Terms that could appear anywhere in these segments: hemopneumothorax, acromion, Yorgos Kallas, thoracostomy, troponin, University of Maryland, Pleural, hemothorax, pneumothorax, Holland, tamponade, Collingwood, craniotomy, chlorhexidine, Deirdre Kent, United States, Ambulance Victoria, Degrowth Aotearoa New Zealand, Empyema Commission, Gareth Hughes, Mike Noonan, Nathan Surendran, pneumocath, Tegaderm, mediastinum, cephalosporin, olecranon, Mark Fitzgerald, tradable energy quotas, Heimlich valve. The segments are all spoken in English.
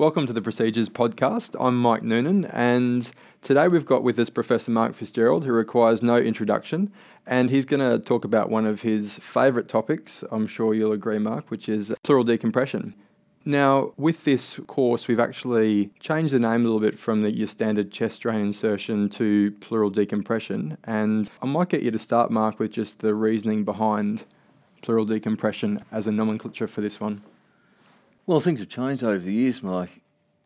Welcome to the Procedures Podcast. I'm Mike Noonan, and today we've got with us Professor Mark Fitzgerald, who requires no introduction, and he's going to talk about one of his favourite topics, I'm sure you'll agree, Mark, which is pleural decompression. Now, with this course, we've actually changed the name a little bit from your standard chest drain insertion to pleural decompression, and I might get you to start, Mark, with just the reasoning behind pleural decompression as a nomenclature for this one. Well, things have changed over the years, Mike.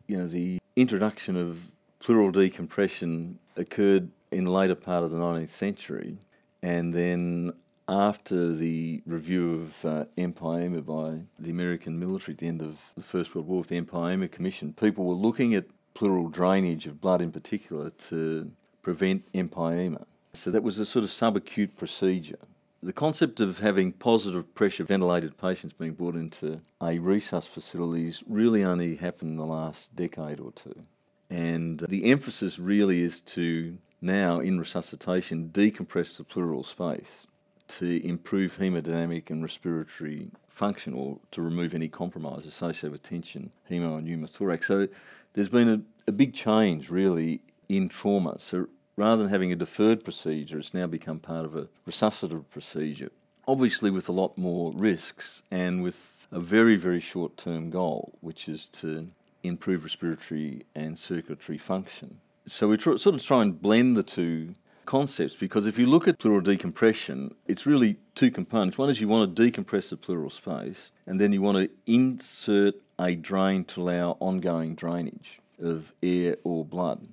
You know, the introduction of pleural decompression occurred in the later part of the 19th century, and then after the review of Empyema by the American military at the end of the First World War with the Empyema Commission, people were looking at pleural drainage of blood in particular to prevent empyema. So that was a sort of subacute procedure. The concept of having positive pressure ventilated patients being brought into a resus facilities really only happened in the last decade or two. And the emphasis really is to now, in resuscitation, decompress the pleural space to improve hemodynamic and respiratory function or to remove any compromise associated with tension, hemo and pneumothorax. So there's been a big change really in trauma. So rather than having a deferred procedure, it's now become part of a resuscitative procedure, obviously with a lot more risks and with a very, very short-term goal, which is to improve respiratory and circulatory function. So we sort of try and blend the two concepts, because if you look at pleural decompression, it's really two components. One is you want to decompress the pleural space, and then you want to insert a drain to allow ongoing drainage of air or blood.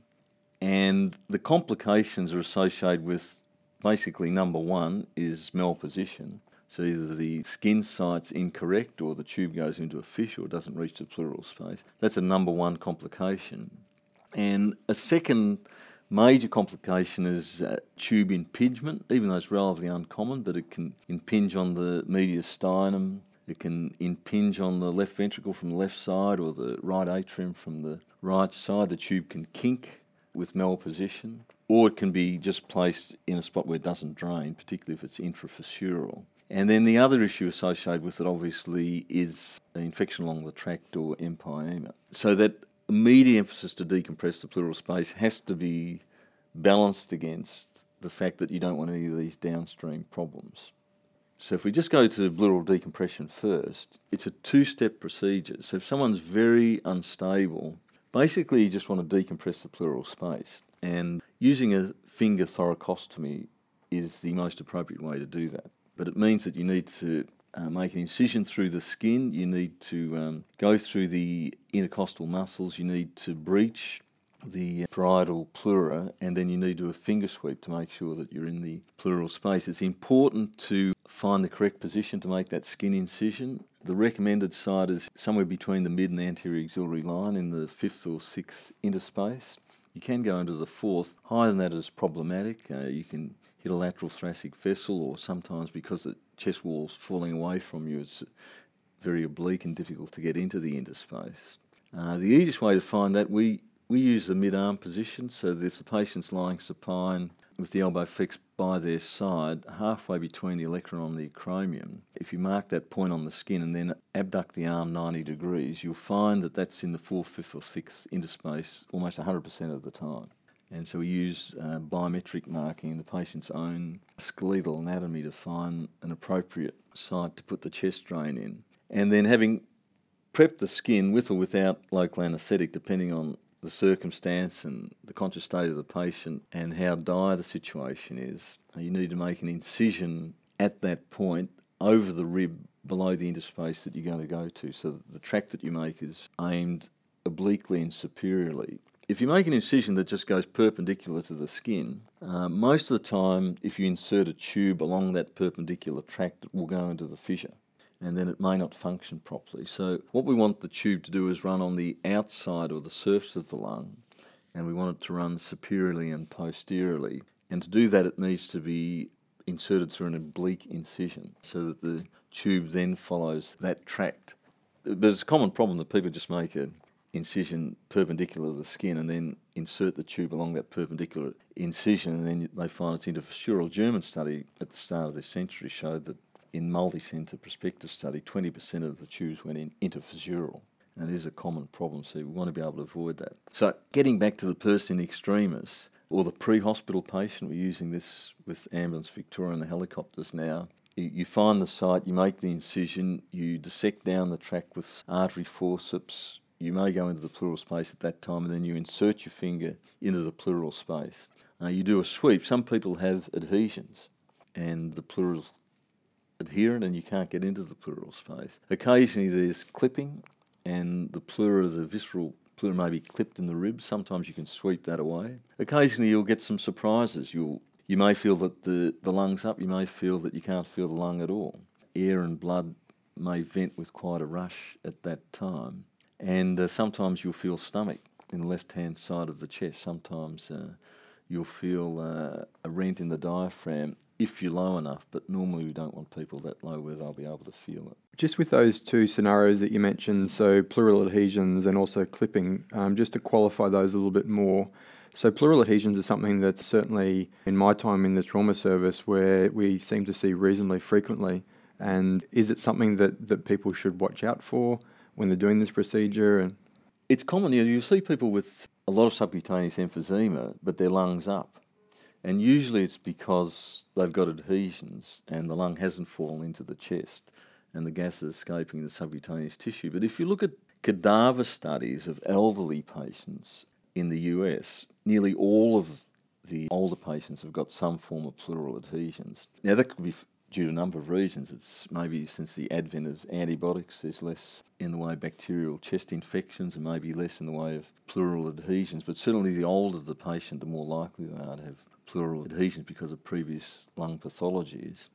And the complications are associated with basically number one is malposition. So either the skin site's incorrect or the tube goes into a fissure or doesn't reach the pleural space. That's a number one complication. And a second major complication is tube impingement, even though it's relatively uncommon, but it can impinge on the mediastinum. It can impinge on the left ventricle from the left side or the right atrium from the right side. The tube can kink with malposition, or it can be just placed in a spot where it doesn't drain, particularly if it's intrafissural. And then the other issue associated with it, obviously, is an infection along the tract or empyema. So that immediate emphasis to decompress the pleural space has to be balanced against the fact that you don't want any of these downstream problems. So if we just go to pleural decompression first, it's a two-step procedure. So if someone's very unstable, basically, you just want to decompress the pleural space, and using a finger thoracostomy is the most appropriate way to do that. But it means that you need to make an incision through the skin, you need to go through the intercostal muscles, you need to breach the parietal pleura, and then you need to do a finger sweep to make sure that you're in the pleural space. It's important to find the correct position to make that skin incision. The recommended site is somewhere between the mid and anterior axillary line in the 5th or 6th interspace. You can go into the 4th. Higher than that is problematic. You can hit a lateral thoracic vessel, or sometimes because the chest wall's falling away from you, it's very oblique and difficult to get into the interspace. The easiest way to find that, we use the mid-arm position, so that if the patient's lying supine with the elbow flexed by their side, halfway between the olecranon and the acromion, if you mark that point on the skin and then abduct the arm 90 degrees, you'll find that that's in the 4th, 5th or 6th interspace almost 100% of the time. And so we use biometric marking in the patient's own skeletal anatomy to find an appropriate site to put the chest drain in. And then having prepped the skin with or without local anaesthetic, depending on the circumstance and the conscious state of the patient and how dire the situation is, you need to make an incision at that point over the rib below the interspace that you're going to go to, so that the tract that you make is aimed obliquely and superiorly. If you make an incision that just goes perpendicular to the skin, most of the time if you insert a tube along that perpendicular tract, it will go into the fissure, and then it may not function properly. So what we want the tube to do is run on the outside or the surface of the lung, and we want it to run superiorly and posteriorly. And to do that, it needs to be inserted through an oblique incision so that the tube then follows that tract. But it's a common problem that people just make an incision perpendicular to the skin and then insert the tube along that perpendicular incision, and then they find it's interfissural. A German study at the start of this century showed that in multi-centre prospective study, 20% of the tubes went in interfissural. and it is a common problem, so we want to be able to avoid that. So getting back to the person in extremis, or the pre-hospital patient, we're using this with Ambulance Victoria and the helicopters now. You find the site, you make the incision, you dissect down the tract with artery forceps, you may go into the pleural space at that time, and then you insert your finger into the pleural space. You do a sweep. Some people have adhesions, and the pleural adherent, and you can't get into the pleural space. Occasionally there's clipping, and the pleura, the visceral pleura, may be clipped in the ribs. Sometimes you can sweep that away. Occasionally you'll get some surprises. You may feel that the lung's up, you may feel that you can't feel the lung at all. Air and blood may vent with quite a rush at that time. And sometimes you'll feel stomach in the left-hand side of the chest. Sometimes you'll feel a rent in the diaphragm if you're low enough, but normally we don't want people that low where they'll be able to feel it. Just with those two scenarios that you mentioned, so pleural adhesions and also clipping, just to qualify those a little bit more, so pleural adhesions are something that certainly in my time in the trauma service where we seem to see reasonably frequently. And is it something that people should watch out for when they're doing this procedure? And it's common. You'll see people with a lot of subcutaneous emphysema, but their lungs up. And usually it's because they've got adhesions and the lung hasn't fallen into the chest and the gas is escaping the subcutaneous tissue. But if you look at cadaver studies of elderly patients in the US, nearly all of the older patients have got some form of pleural adhesions. Now, that could be due to a number of reasons. It's maybe since the advent of antibiotics, there's less in the way of bacterial chest infections and maybe less in the way of pleural adhesions. But certainly the older the patient, the more likely they are to have pleural adhesions because of previous lung pathologies.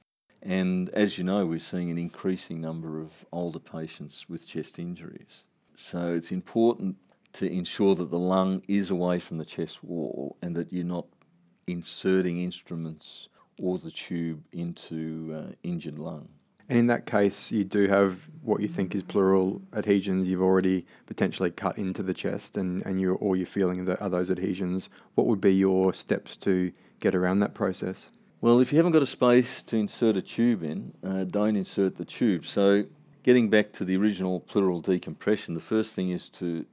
And as you know, we're seeing an increasing number of older patients with chest injuries. So it's important to ensure that the lung is away from the chest wall and that you're not inserting instruments or the tube into injured lung. And in that case, you do have what you think is pleural adhesions. You've already potentially cut into the chest and all you're feeling that are those adhesions. What would be your steps to get around that process? Well, if you haven't got a space to insert a tube in, don't insert the tube. So getting back to the original pleural decompression, the first thing is to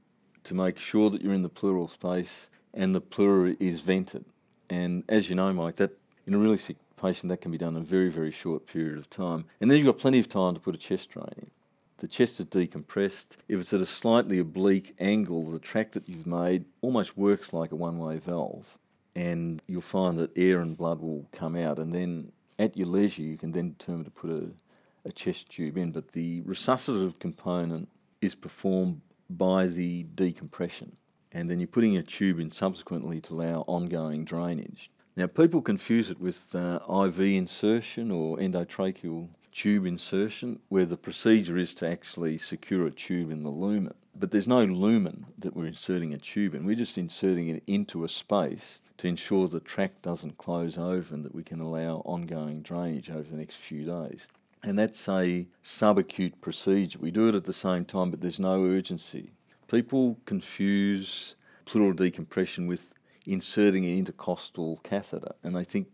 make sure that you're in the pleural space and the pleura is vented. And as you know, Mike, that in a really sick patient, that can be done in a very, very short period of time. And then you've got plenty of time to put a chest drain in. The chest is decompressed. If it's at a slightly oblique angle, the tract that you've made almost works like a one-way valve. And you'll find that air and blood will come out. And then at your leisure, you can then determine to put a chest tube in. But the resuscitative component is performed by the decompression. And then you're putting a tube in subsequently to allow ongoing drainage. Now, people confuse it with IV insertion or endotracheal tube insertion, where the procedure is to actually secure a tube in the lumen. But there's no lumen that we're inserting a tube in. We're just inserting it into a space to ensure the tract doesn't close over and that we can allow ongoing drainage over the next few days. And that's a subacute procedure. We do it at the same time, but there's no urgency. People confuse pleural decompression with inserting an intercostal catheter, and I think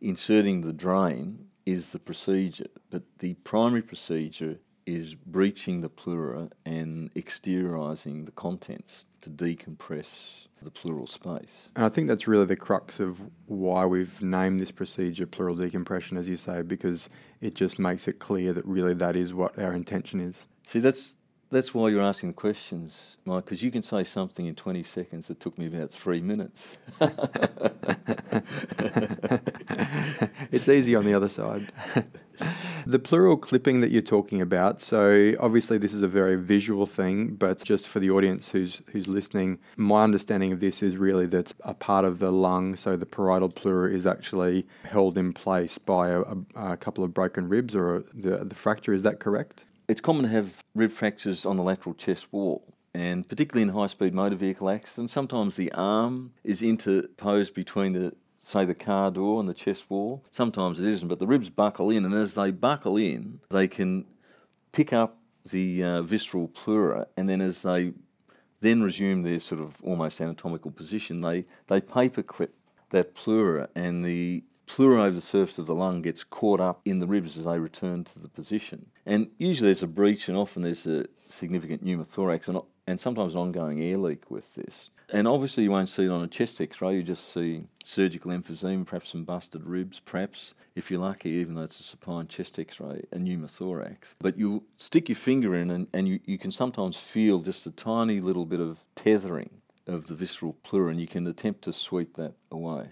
inserting the drain is the procedure, but the primary procedure is breaching the pleura and exteriorising the contents to decompress the pleural space. And I think that's really the crux of why we've named this procedure pleural decompression, as you say, because it just makes it clear that really that is what our intention is. See, that's why you're asking the questions, Mike, because you can say something in 20 seconds that took me about 3 minutes. It's easy on the other side. The pleural clipping that you're talking about, so obviously this is a very visual thing, but just for the audience who's listening, my understanding of this is really that a part of the lung, so the parietal pleura, is actually held in place by a couple of broken ribs or the fracture. Is that correct? It's common to have rib fractures on the lateral chest wall, and particularly in high-speed motor vehicle accidents, sometimes the arm is interposed between the car door and the chest wall. Sometimes it isn't, but the ribs buckle in, and as they buckle in, they can pick up the visceral pleura, and then as they then resume their sort of almost anatomical position, they paperclip that pleura, and the pleura over the surface of the lung gets caught up in the ribs as they return to the position. And usually there's a breach, and often there's a significant pneumothorax and sometimes an ongoing air leak with this. And obviously you won't see it on a chest x-ray, you just see surgical emphysema, perhaps some busted ribs, perhaps, if you're lucky, even though it's a supine chest x-ray, a pneumothorax. But you stick your finger in and you can sometimes feel just a tiny little bit of tethering of the visceral pleura, and you can attempt to sweep that away.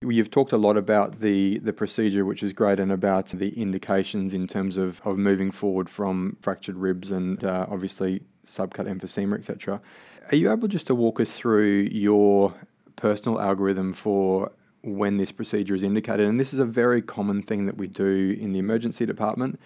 You've talked a lot about the procedure, which is great, and about the indications in terms of moving forward from fractured ribs and obviously subcut emphysema, etc. Are you able just to walk us through your personal algorithm for when this procedure is indicated? And this is a very common thing that we do in the emergency department,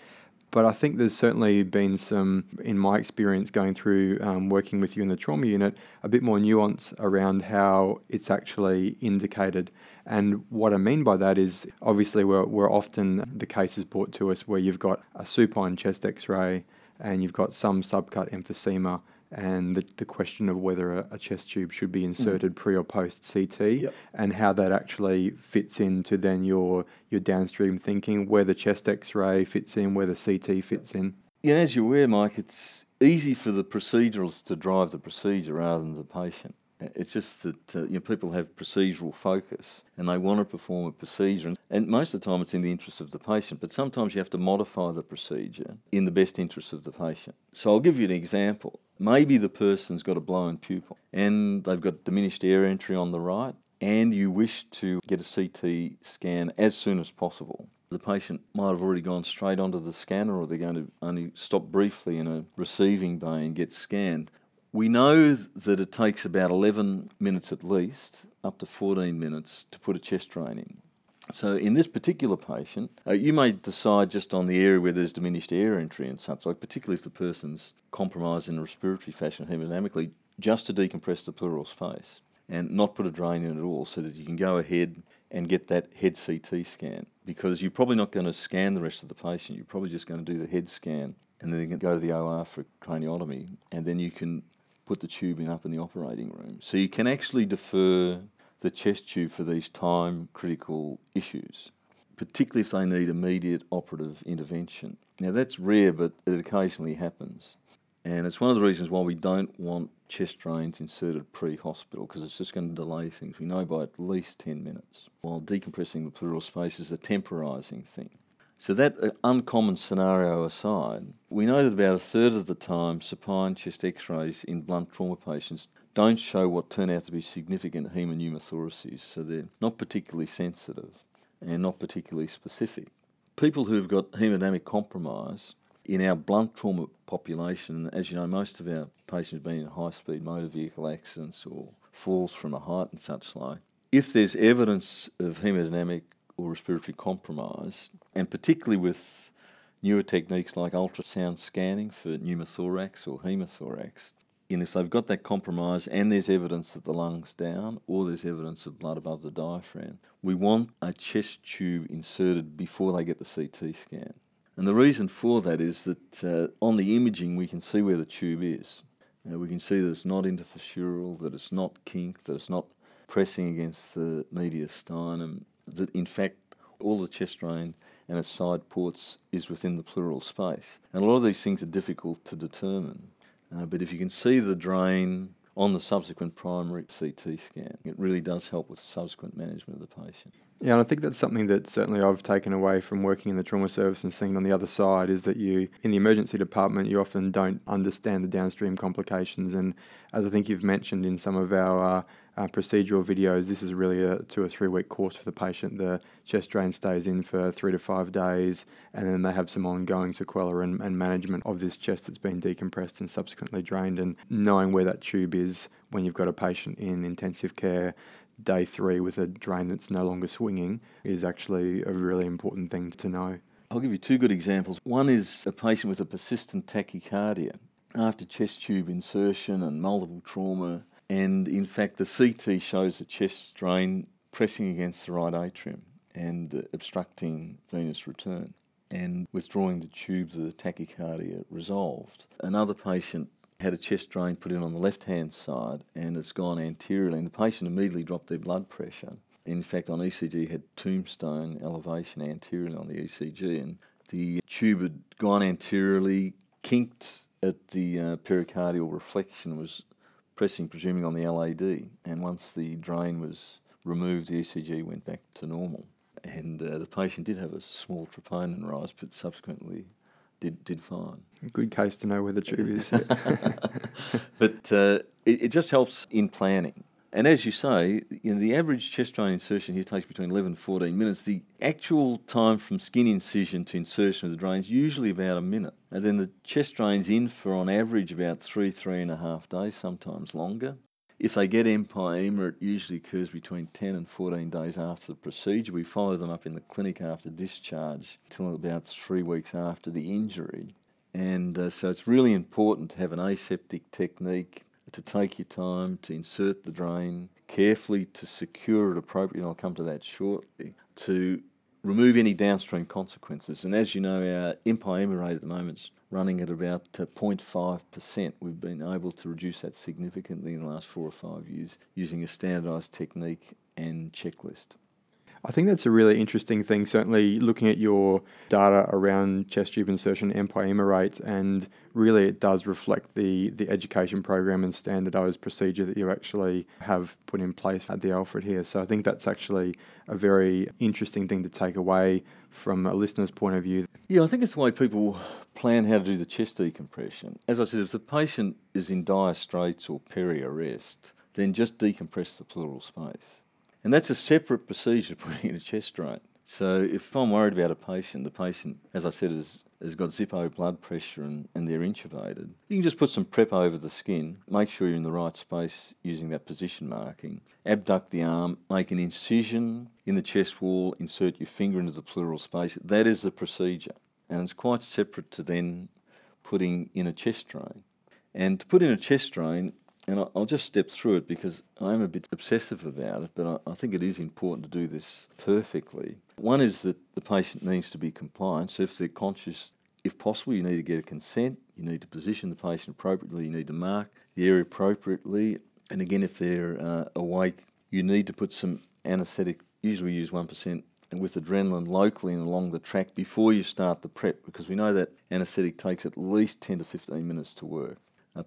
but I think there's certainly been some, in my experience going through working with you in the trauma unit, a bit more nuance around how it's actually indicated. And what I mean by that is, obviously we're often, the case is brought to us where you've got a supine chest x-ray and you've got some subcut emphysema, and the question of whether a chest tube should be inserted pre or post CT, yep, and how that actually fits into then your downstream thinking, where the chest x-ray fits in, where the CT fits in. Yeah, as you're aware, Mike, it's easy for the procedurals to drive the procedure rather than the patient. It's just that people have procedural focus and they want to perform a procedure. And most of the time it's in the interest of the patient, but sometimes you have to modify the procedure in the best interest of the patient. So I'll give you an example. Maybe the person's got a blown pupil and they've got diminished air entry on the right, and you wish to get a CT scan as soon as possible. The patient might have already gone straight onto the scanner, or they're going to only stop briefly in a receiving bay and get scanned. We know that it takes about 11 minutes at least, up to 14 minutes, to put a chest drain in. So in this particular patient, you may decide just on the area where there's diminished air entry and such like, particularly if the person's compromised in a respiratory fashion hemodynamically, just to decompress the pleural space and not put a drain in at all, so that you can go ahead and get that head CT scan, because you're probably not going to scan the rest of the patient. You're probably just going to do the head scan, and then you can go to the OR for craniotomy, and then you can put the tube in up in the operating room. So you can actually defer the chest tube for these time-critical issues, particularly if they need immediate operative intervention. Now, that's rare, but it occasionally happens. And it's one of the reasons why we don't want chest drains inserted pre-hospital, because it's just going to delay things, we know, by at least 10 minutes, while decompressing the pleural space is a temporising thing. So that uncommon scenario aside, we know that about a third of the time supine chest x-rays in blunt trauma patients don't show what turn out to be significant hemopneumothoraces, so they're not particularly sensitive and not particularly specific. People who've got hemodynamic compromise in our blunt trauma population, as you know, most of our patients have been in high-speed motor vehicle accidents or falls from a height and such like. If there's evidence of hemodynamic or respiratory compromise, and particularly with newer techniques like ultrasound scanning for pneumothorax or hemothorax, and if they've got that compromise and there's evidence that the lung's down or there's evidence of blood above the diaphragm, we want a chest tube inserted before they get the CT scan. And the reason for that is that on the imaging we can see where the tube is. We can see that it's not interfissural, that it's not kinked, that it's not pressing against the mediastinum, that in fact all the chest drain and its side ports is within the pleural space. And a lot of these things are difficult to determine. But if you can see the drain on the subsequent primary CT scan, it really does help with subsequent management of the patient. Yeah, and I think that's something that certainly I've taken away from working in the trauma service and seeing on the other side, is that you, in the emergency department, you often don't understand the downstream complications. And as I think you've mentioned in some of our procedural videos, this is really a 2 or 3 week course for the patient. The chest drain stays in for 3 to 5 days, and then they have some ongoing sequela and management of this chest that's been decompressed and subsequently drained. And knowing where that tube is when you've got a patient in intensive care day 3 with a drain that's no longer swinging is actually a really important thing to know. I'll give you 2 good examples. One is a patient with a persistent tachycardia after chest tube insertion and multiple trauma. And in fact, the CT shows a chest drain pressing against the right atrium and obstructing venous return. And withdrawing the tube, the tachycardia resolved. Another patient had a chest drain put in on the left-hand side and it's gone anteriorly, and the patient immediately dropped their blood pressure In fact, on ECG had tombstone elevation anteriorly on the ECG, and the tube had gone anteriorly, kinked at the pericardial reflection, was pressing, presuming, on the LAD. And once the drain was removed, the ECG went back to normal. And the patient did have a small troponin rise, but subsequently did fine. Good case to know where the tube is. But it just helps in planning. And as you say, in the average chest drain insertion here takes between 11 and 14 minutes. The actual time from skin incision to insertion of the drain is usually about a minute. And then the chest drain's in for, on average, about three and a half days, sometimes longer. If they get empyema, it usually occurs between 10 and 14 days after the procedure. We follow them up in the clinic after discharge until about 3 weeks after the injury. And so it's really important to have an aseptic technique, to take your time, to insert the drain, carefully to secure it appropriately, and I'll come to that shortly, to remove any downstream consequences. And as you know, our empyema rate at the moment is running at about 0.5%. We've been able to reduce that significantly in the last 4 or 5 years using a standardised technique and checklist. I think that's a really interesting thing, certainly looking at your data around chest tube insertion empyema rates, and really it does reflect the education program and standardised procedure that you actually have put in place at the Alfred here. So I think that's actually a very interesting thing to take away from a listener's point of view. Yeah, I think it's the way people plan how to do the chest decompression. As I said, if the patient is in dire straits or peri-arrest, then just decompress the pleural space. And that's a separate procedure to putting in a chest drain. So if I'm worried about a patient, the patient, as I said, has got Zippo blood pressure and they're intubated, you can just put some prep over the skin, make sure you're in the right space using that position marking, abduct the arm, make an incision in the chest wall, insert your finger into the pleural space. That is the procedure. And it's quite separate to then putting in a chest drain. And to put in a chest drain, and I'll just step through it because I'm a bit obsessive about it, but I think it is important to do this perfectly. One is that the patient needs to be compliant, so if they're conscious, if possible, you need to get a consent, you need to position the patient appropriately, you need to mark the area appropriately, and again, if they're awake, you need to put some anaesthetic, usually we use 1%, and with adrenaline locally and along the tract before you start the prep, because we know that anaesthetic takes at least 10 to 15 minutes to work.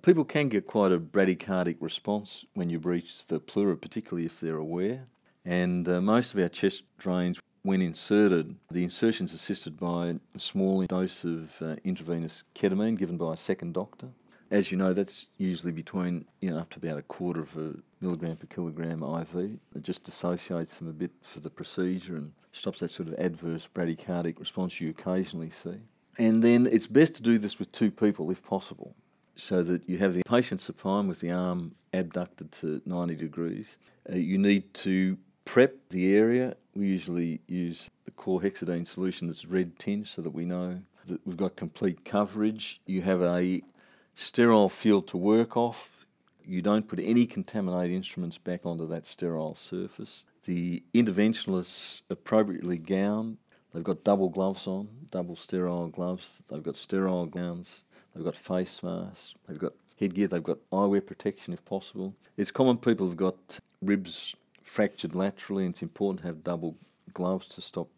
People can get quite a bradycardic response when you breach the pleura, particularly if they're aware. And most of our chest drains, when inserted, the insertion is assisted by a small dose of intravenous ketamine given by a second doctor. As you know, that's usually between up to about 1/4 of a milligram per kilogram IV. It just dissociates them a bit for the procedure and stops that sort of adverse bradycardic response you occasionally see. And then it's best to do this with two people if possible, so that you have the patient supine with the arm abducted to 90 degrees. You need to prep the area. We usually use the chlorhexidine solution that's red tinged so that we know that we've got complete coverage. You have a sterile field to work off. You don't put any contaminated instruments back onto that sterile surface. The interventionalists appropriately gowned. They've got double gloves on, double sterile gloves. They've got sterile gowns. They've got face masks, they've got headgear, they've got eyewear protection if possible. It's common people have got ribs fractured laterally, and it's important to have double gloves to stop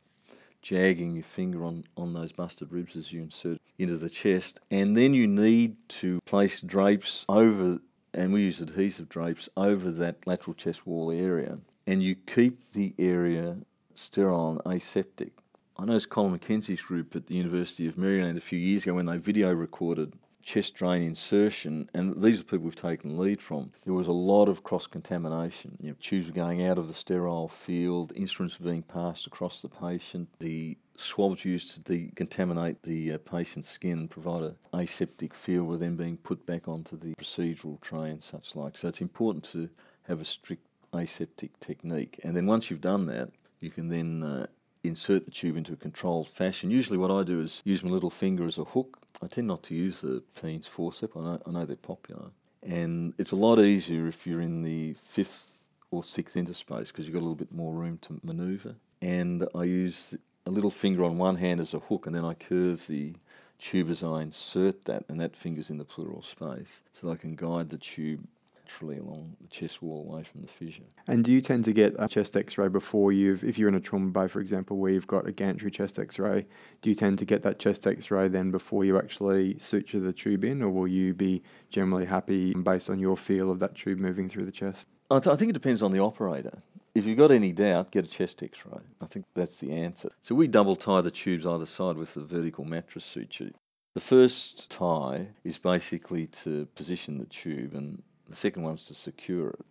jagging your finger on those busted ribs as you insert into the chest. And then you need to place drapes over, and we use adhesive drapes, over that lateral chest wall area. And you keep the area sterile and aseptic. I noticed Colin McKenzie's group at the University of Maryland a few years ago when they video recorded chest drain insertion, and these are people we've taken lead from, there was a lot of cross-contamination. Tubes were going out of the sterile field, instruments were being passed across the patient, the swabs used to decontaminate the patient's skin and provide an aseptic feel were then being put back onto the procedural tray and such like. So it's important to have a strict aseptic technique. And then once you've done that, you can then insert the tube into a controlled fashion. Usually what I do is use my little finger as a hook. I tend not to use the Peen's forceps. I know they're popular. And it's a lot easier if you're in the 5th or 6th interspace because you've got a little bit more room to manoeuvre. And I use a little finger on one hand as a hook, and then I curve the tube as I insert that, and that finger's in the pleural space so that I can guide the tube laterally along the chest wall away from the fissure. And do you tend to get a chest x-ray before you've, if you're in a trombo, for example, where you've got a gantry chest x-ray, do you tend to get that chest x-ray then before you actually suture the tube in, or will you be generally happy based on your feel of that tube moving through the chest? I think it depends on the operator. If you've got any doubt, get a chest x-ray. I think that's the answer. So we double tie the tubes either side with the vertical mattress suture. The first tie is basically to position the tube, and the second one's to secure it.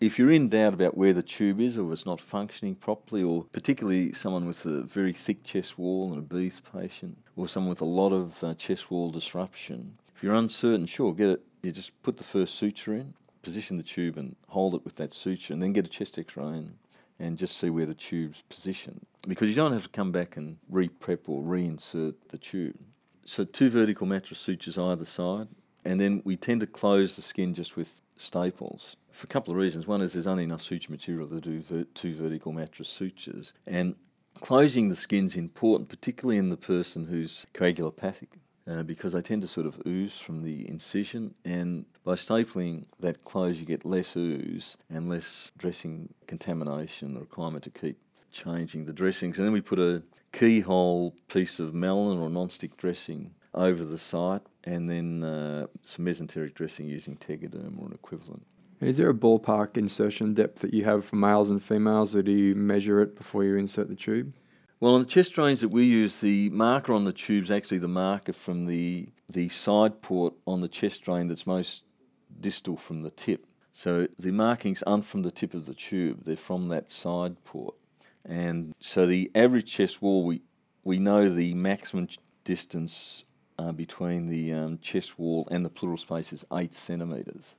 If you're in doubt about where the tube is or it's not functioning properly, or particularly someone with a very thick chest wall, an obese patient, or someone with a lot of chest wall disruption, if you're uncertain, sure, get it. You just put the first suture in, position the tube and hold it with that suture, and then get a chest x-ray in and just see where the tube's positioned. Because you don't have to come back and re-prep or reinsert the tube. So 2 vertical mattress sutures either side, and then we tend to close the skin just with staples for a couple of reasons. One is there's only enough suture material to do 2 vertical mattress sutures, and closing the skin's important, particularly in the person who's coagulopathic, because they tend to sort of ooze from the incision, and by stapling that close you get less ooze and less dressing contamination, the requirement to keep changing the dressings. And then we put a keyhole piece of malon or non-stick dressing over the site, and then some mesenteric dressing using Tegaderm or an equivalent. And is there a ballpark insertion depth that you have for males and females, or do you measure it before you insert the tube? Well, on the chest drains that we use, the marker on the tube is actually the marker from the side port on the chest drain that's most distal from the tip. So the markings aren't from the tip of the tube, they're from that side port. And so the average chest wall, we know the maximum distance between the chest wall and the pleural space is 8 centimetres.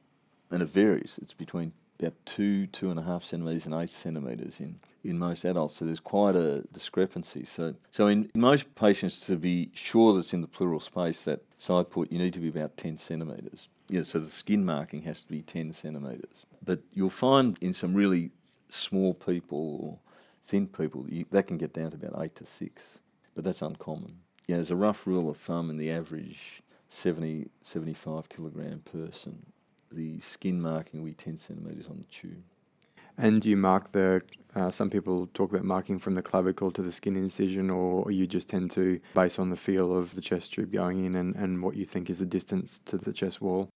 And it varies. It's between about 2.5 centimetres and 8 centimetres in most adults. So there's quite a discrepancy. So in most patients, to be sure that it's in the pleural space, that side port, you need to be about 10 centimetres. Yeah, so the skin marking has to be 10 centimetres. But you'll find in some really small people or thin people, that can get down to about 8 to 6, but that's uncommon. Yeah, as a rough rule of thumb, in the average 70, 75 kilogram person, the skin marking will be 10 centimetres on the tube. And do you mark the, some people talk about marking from the clavicle to the skin incision, or you just tend to base on the feel of the chest tube going in and what you think is the distance to the chest wall?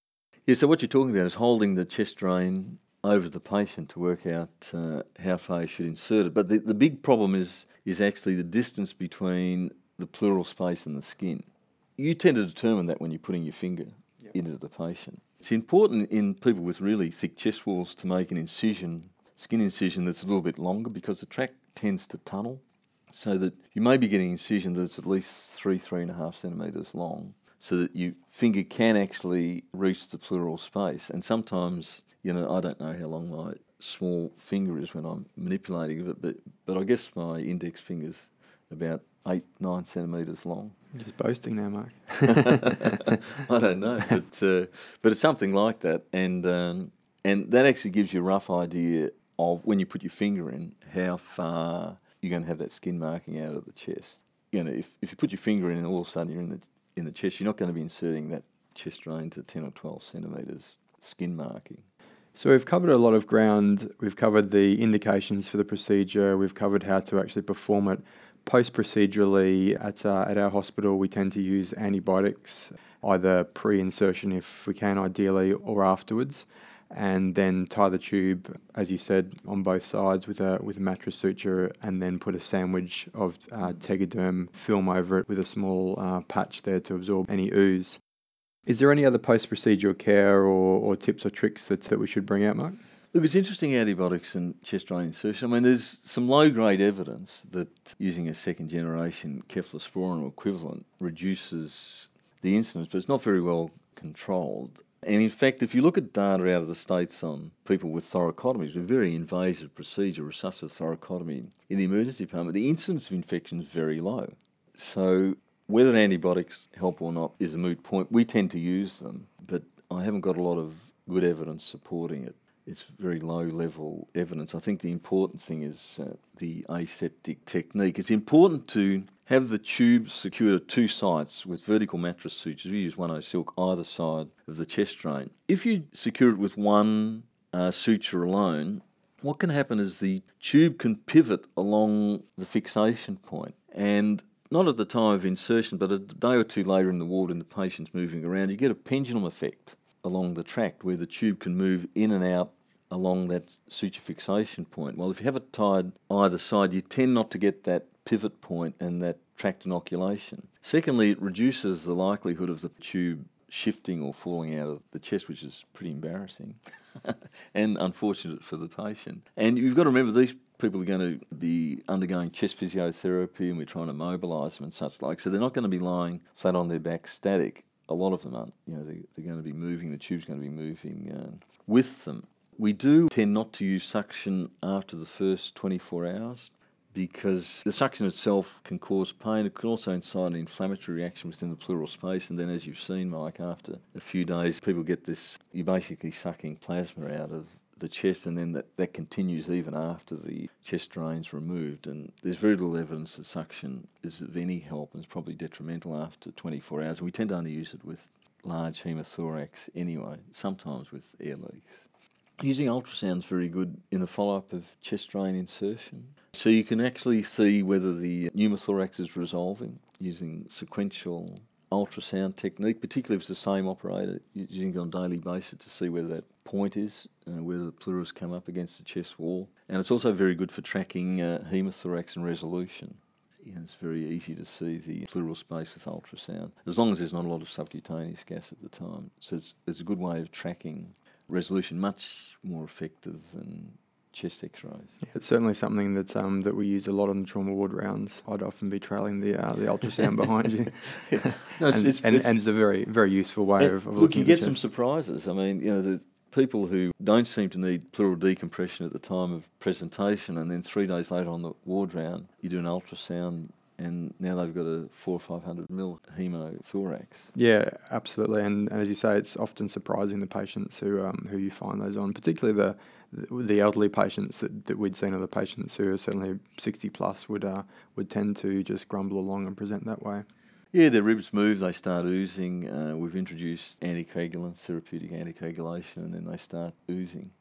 Yeah, so what you're talking about is holding the chest drain over the patient to work out how far you should insert it. But the big problem is actually the distance between the pleural space and the skin. You tend to determine that when you're putting your finger into the patient. It's important in people with really thick chest walls to make an incision, skin incision, that's a little bit longer, because the tract tends to tunnel, so that you may be getting an incision that's at least 3.5 centimetres long, so that your finger can actually reach the pleural space. And sometimes, you know, I don't know how long my small finger is when I'm manipulating it, but I guess my index finger's about 8-9 centimetres long. You're just boasting now, Mark. I don't know, but it's something like that, and that actually gives you a rough idea of, when you put your finger in, how far you're going to have that skin marking out of the chest. You know, if you put your finger in and all of a sudden you're in the chest, you're not going to be inserting that chest drain to 10 or 12 centimetres skin marking. So we've covered a lot of ground. We've covered the indications for the procedure. We've covered how to actually perform it. Post-procedurally, at our hospital, we tend to use antibiotics, either pre-insertion if we can, ideally, or afterwards, and then tie the tube, as you said, on both sides with a mattress suture, and then put a sandwich of Tegaderm film over it with a small patch there to absorb any ooze. Is there any other post-procedural care or tips or tricks that we should bring out, Mark? Look, it's interesting, antibiotics and chest drain insertion. I mean, there's some low-grade evidence that using a second-generation cephalosporin or equivalent reduces the incidence, but it's not very well controlled. And in fact, if you look at data out of the States on people with thoracotomies, a very invasive procedure, resuscitative thoracotomy, in the emergency department, the incidence of infection is very low. So whether antibiotics help or not is a moot point. We tend to use them, but I haven't got a lot of good evidence supporting it. it's very low-level evidence. I think the important thing is the aseptic technique. It's important to have the tube secured at two sites with vertical mattress sutures. We use 10 silk either side of the chest drain. If you secure it with one suture alone, what can happen is the tube can pivot along the fixation point, and not at the time of insertion, but a day or two later in the ward and the patient's moving around, you get a pendulum effect along the tract where the tube can move in and out along that suture fixation point. Well, if you have it tied either side, you tend not to get that pivot point and that tract inoculation. Secondly, it reduces the likelihood of the tube shifting or falling out of the chest, which is pretty embarrassing and unfortunate for the patient. And you've got to remember, these people are going to be undergoing chest physiotherapy, and we're trying to mobilise them and such like, so they're not going to be lying flat on their back static. A lot of them aren't. You know, they're going to be moving, the tube's going to be moving with them. We do tend not to use suction after the first 24 hours because the suction itself can cause pain. It can also incite an inflammatory reaction within the pleural space, and then, as you've seen, Mike, after a few days, people get this, you're basically sucking plasma out of the chest, and then that continues even after the chest drain's removed, and there's very little evidence that suction is of any help, and it's probably detrimental after 24 hours. We tend to only use it with large hemothorax anyway, sometimes with air leaks. Using ultrasound's very good in the follow-up of chest drain insertion, so you can actually see whether the pneumothorax is resolving using sequential ultrasound technique, particularly if it's the same operator, using it on a daily basis to see whether that point is, whether the pleura's come up against the chest wall. And it's also very good for tracking hemothorax and resolution. You know, it's very easy to see the pleural space with ultrasound, as long as there's not a lot of subcutaneous gas at the time. So it's a good way of tracking resolution, much more effective than chest x-rays. Yeah, it's certainly something that's, that we use a lot on the trauma ward rounds. I'd often be trailing the ultrasound behind you. Yeah. No, and it's a very, very useful way of looking at you get some surprises. I mean, you know, the people who don't seem to need pleural decompression at the time of presentation, and then 3 days later on the ward round, you do an ultrasound, and now they've got a 400 or 500 mil hemothorax. Yeah, absolutely. And as you say, it's often surprising the patients who you find those on, particularly the elderly patients that we'd seen, or the patients who are certainly 60 plus would tend to just grumble along and present that way. Yeah, their ribs move, they start oozing. We've introduced anticoagulant, therapeutic anticoagulation, and then they start oozing.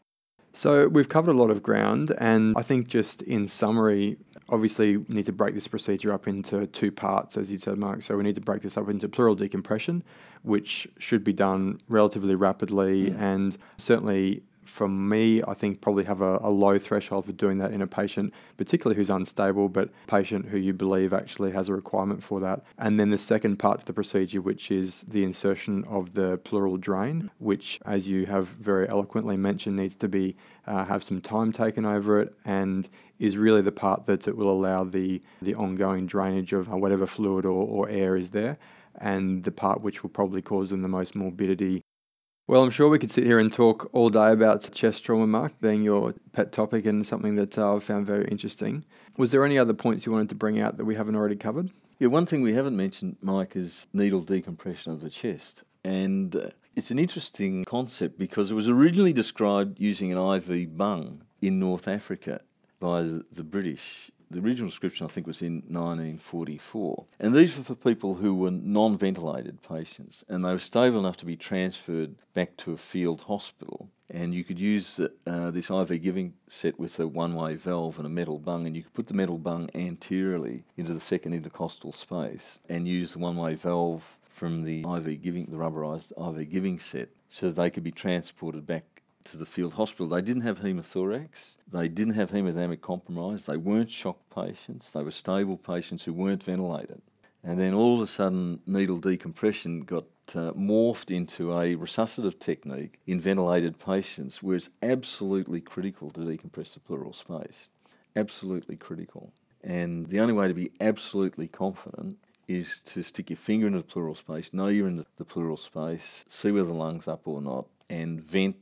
So we've covered a lot of ground, and I think just in summary, obviously we need to break this procedure up into two parts, as you said, Mark. So we need to break this up into pleural decompression, which should be done relatively rapidly, and certainly for me, I think probably have a low threshold for doing that in a patient, particularly who's unstable, but patient who you believe actually has a requirement for that. And then the second part to the procedure, which is the insertion of the pleural drain, which, as you have very eloquently mentioned, needs to be have some time taken over it, and is really the part that it will allow the ongoing drainage of whatever fluid or air is there, and the part which will probably cause them the most morbidity. Well, I'm sure we could sit here and talk all day about chest trauma, Mark, being your pet topic and something that I've found very interesting. Was there any other points you wanted to bring out that we haven't already covered? Yeah, one thing we haven't mentioned, Mike, is needle decompression of the chest. And it's an interesting concept because it was originally described using an IV bung in North Africa by the British. The original description, I think, was in 1944. And these were for people who were non-ventilated patients, and they were stable enough to be transferred back to a field hospital. And you could use this IV giving set with a one-way valve and a metal bung, and you could put the metal bung anteriorly into the second intercostal space and use the one-way valve from the IV giving, the rubberized IV giving set, so that they could be transported back to the field hospital. They didn't have hemothorax, they didn't have hemodynamic compromise, they weren't shock patients, they were stable patients who weren't ventilated. And then all of a sudden, needle decompression got morphed into a resuscitative technique in ventilated patients, where it's absolutely critical to decompress the pleural space. Absolutely critical. And the only way to be absolutely confident is to stick your finger into the pleural space, know you're in the pleural space, see whether the lung's up or not, and vent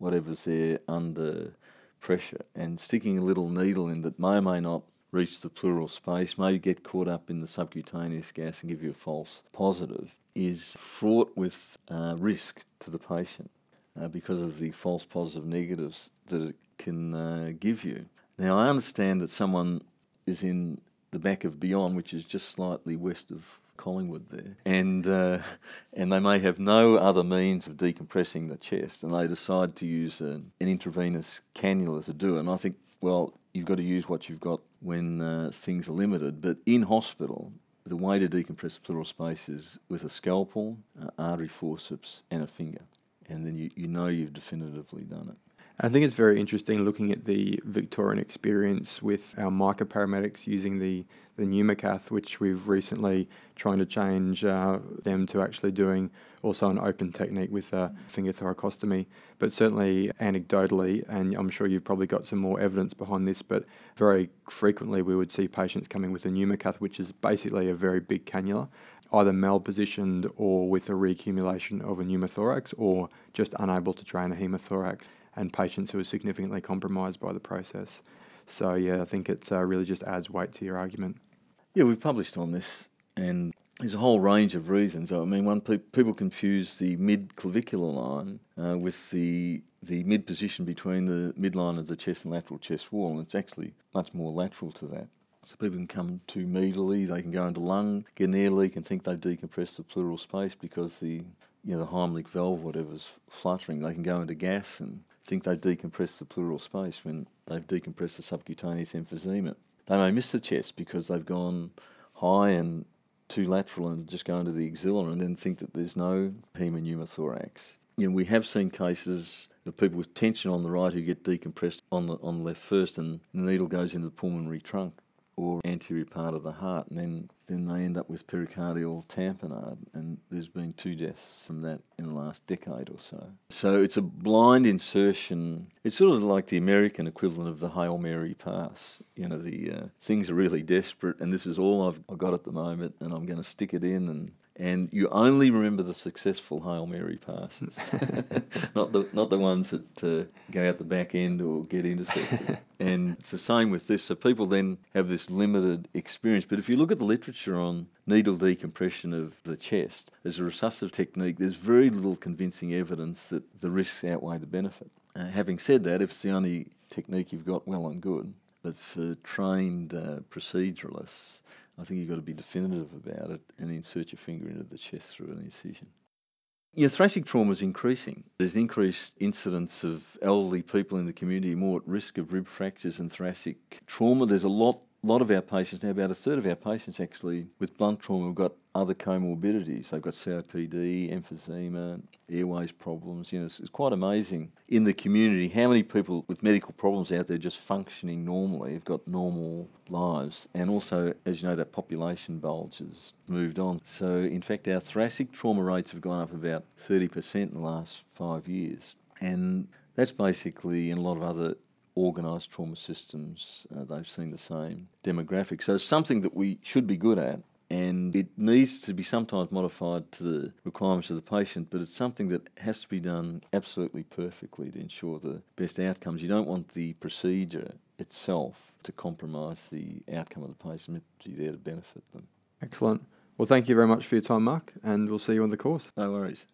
whatever's there under pressure. And sticking a little needle in that may or may not reach the pleural space, may get caught up in the subcutaneous gas and give you a false positive, is fraught with risk to the patient. because of the false positive negatives that it can give you. Now, I understand that someone is in the back of Beyond, which is just slightly west of Collingwood there, and they may have no other means of decompressing the chest, and they decide to use an intravenous cannula to do it. And I think, well, you've got to use what you've got when things are limited. But in hospital, the way to decompress pleural space is with a scalpel, artery forceps and a finger. And then you know you've definitively done it. I think it's very interesting looking at the Victorian experience with our micro paramedics using the pneumocath, which we've recently trying to change them to actually doing also an open technique with a finger thoracostomy. But certainly anecdotally, and I'm sure you've probably got some more evidence behind this, but very frequently we would see patients coming with a pneumocath, which is basically a very big cannula, either malpositioned or with a reaccumulation of a pneumothorax or just unable to drain a hemothorax, and patients who are significantly compromised by the process. So yeah, I think it really just adds weight to your argument. Yeah, we've published on this, and there's a whole range of reasons. I mean, people confuse the mid-clavicular line with the mid-position between the midline of the chest and lateral chest wall, and it's actually much more lateral to that. So people can come too medially, they can go into lung, get an air leak and think they've decompressed the pleural space because the Heimlich valve, whatever's fluttering. They can go into gas and think they've decompressed the pleural space when they've decompressed the subcutaneous emphysema. They may miss the chest because they've gone high and too lateral and just go into the axilla and then think that there's no pneumothorax. You know, we have seen cases of people with tension on the right who get decompressed on the left first, and the needle goes into the pulmonary trunk or anterior part of the heart, and then they end up with pericardial tamponade, and there's been 2 deaths from that in the last decade or so. So it's a blind insertion. It's sort of like the American equivalent of the Hail Mary pass. You know, the things are really desperate, and this is all I've got at the moment, and I'm going to stick it in, and you only remember the successful Hail Mary passes, not the ones that go out the back end or get intercepted. And it's the same with this. So people then have this limited experience. But if you look at the literature on needle decompression of the chest as a resuscitative technique, there's very little convincing evidence that the risks outweigh the benefit. Having said that, if it's the only technique you've got, well and good. But for trained proceduralists, I think you've got to be definitive about it and insert your finger into the chest through an incision. Yeah, thoracic trauma is increasing. There's an increased incidence of elderly people in the community more at risk of rib fractures and thoracic trauma. There's a lot of our patients now, about a third of our patients actually with blunt trauma have got other comorbidities. They've got COPD, emphysema, airways problems. You know, it's quite amazing in the community how many people with medical problems out there just functioning normally have got normal lives. And also, as you know, that population bulge has moved on. So, in fact, our thoracic trauma rates have gone up about 30% in the last 5 years. And that's basically in a lot of other organised trauma systems, they've seen the same demographic. So it's something that we should be good at, and it needs to be sometimes modified to the requirements of the patient, but it's something that has to be done absolutely perfectly to ensure the best outcomes. You don't want the procedure itself to compromise the outcome of the patient, but you're there to benefit them. Excellent. Well, thank you very much for your time, Mark, and we'll see you on the course. No worries.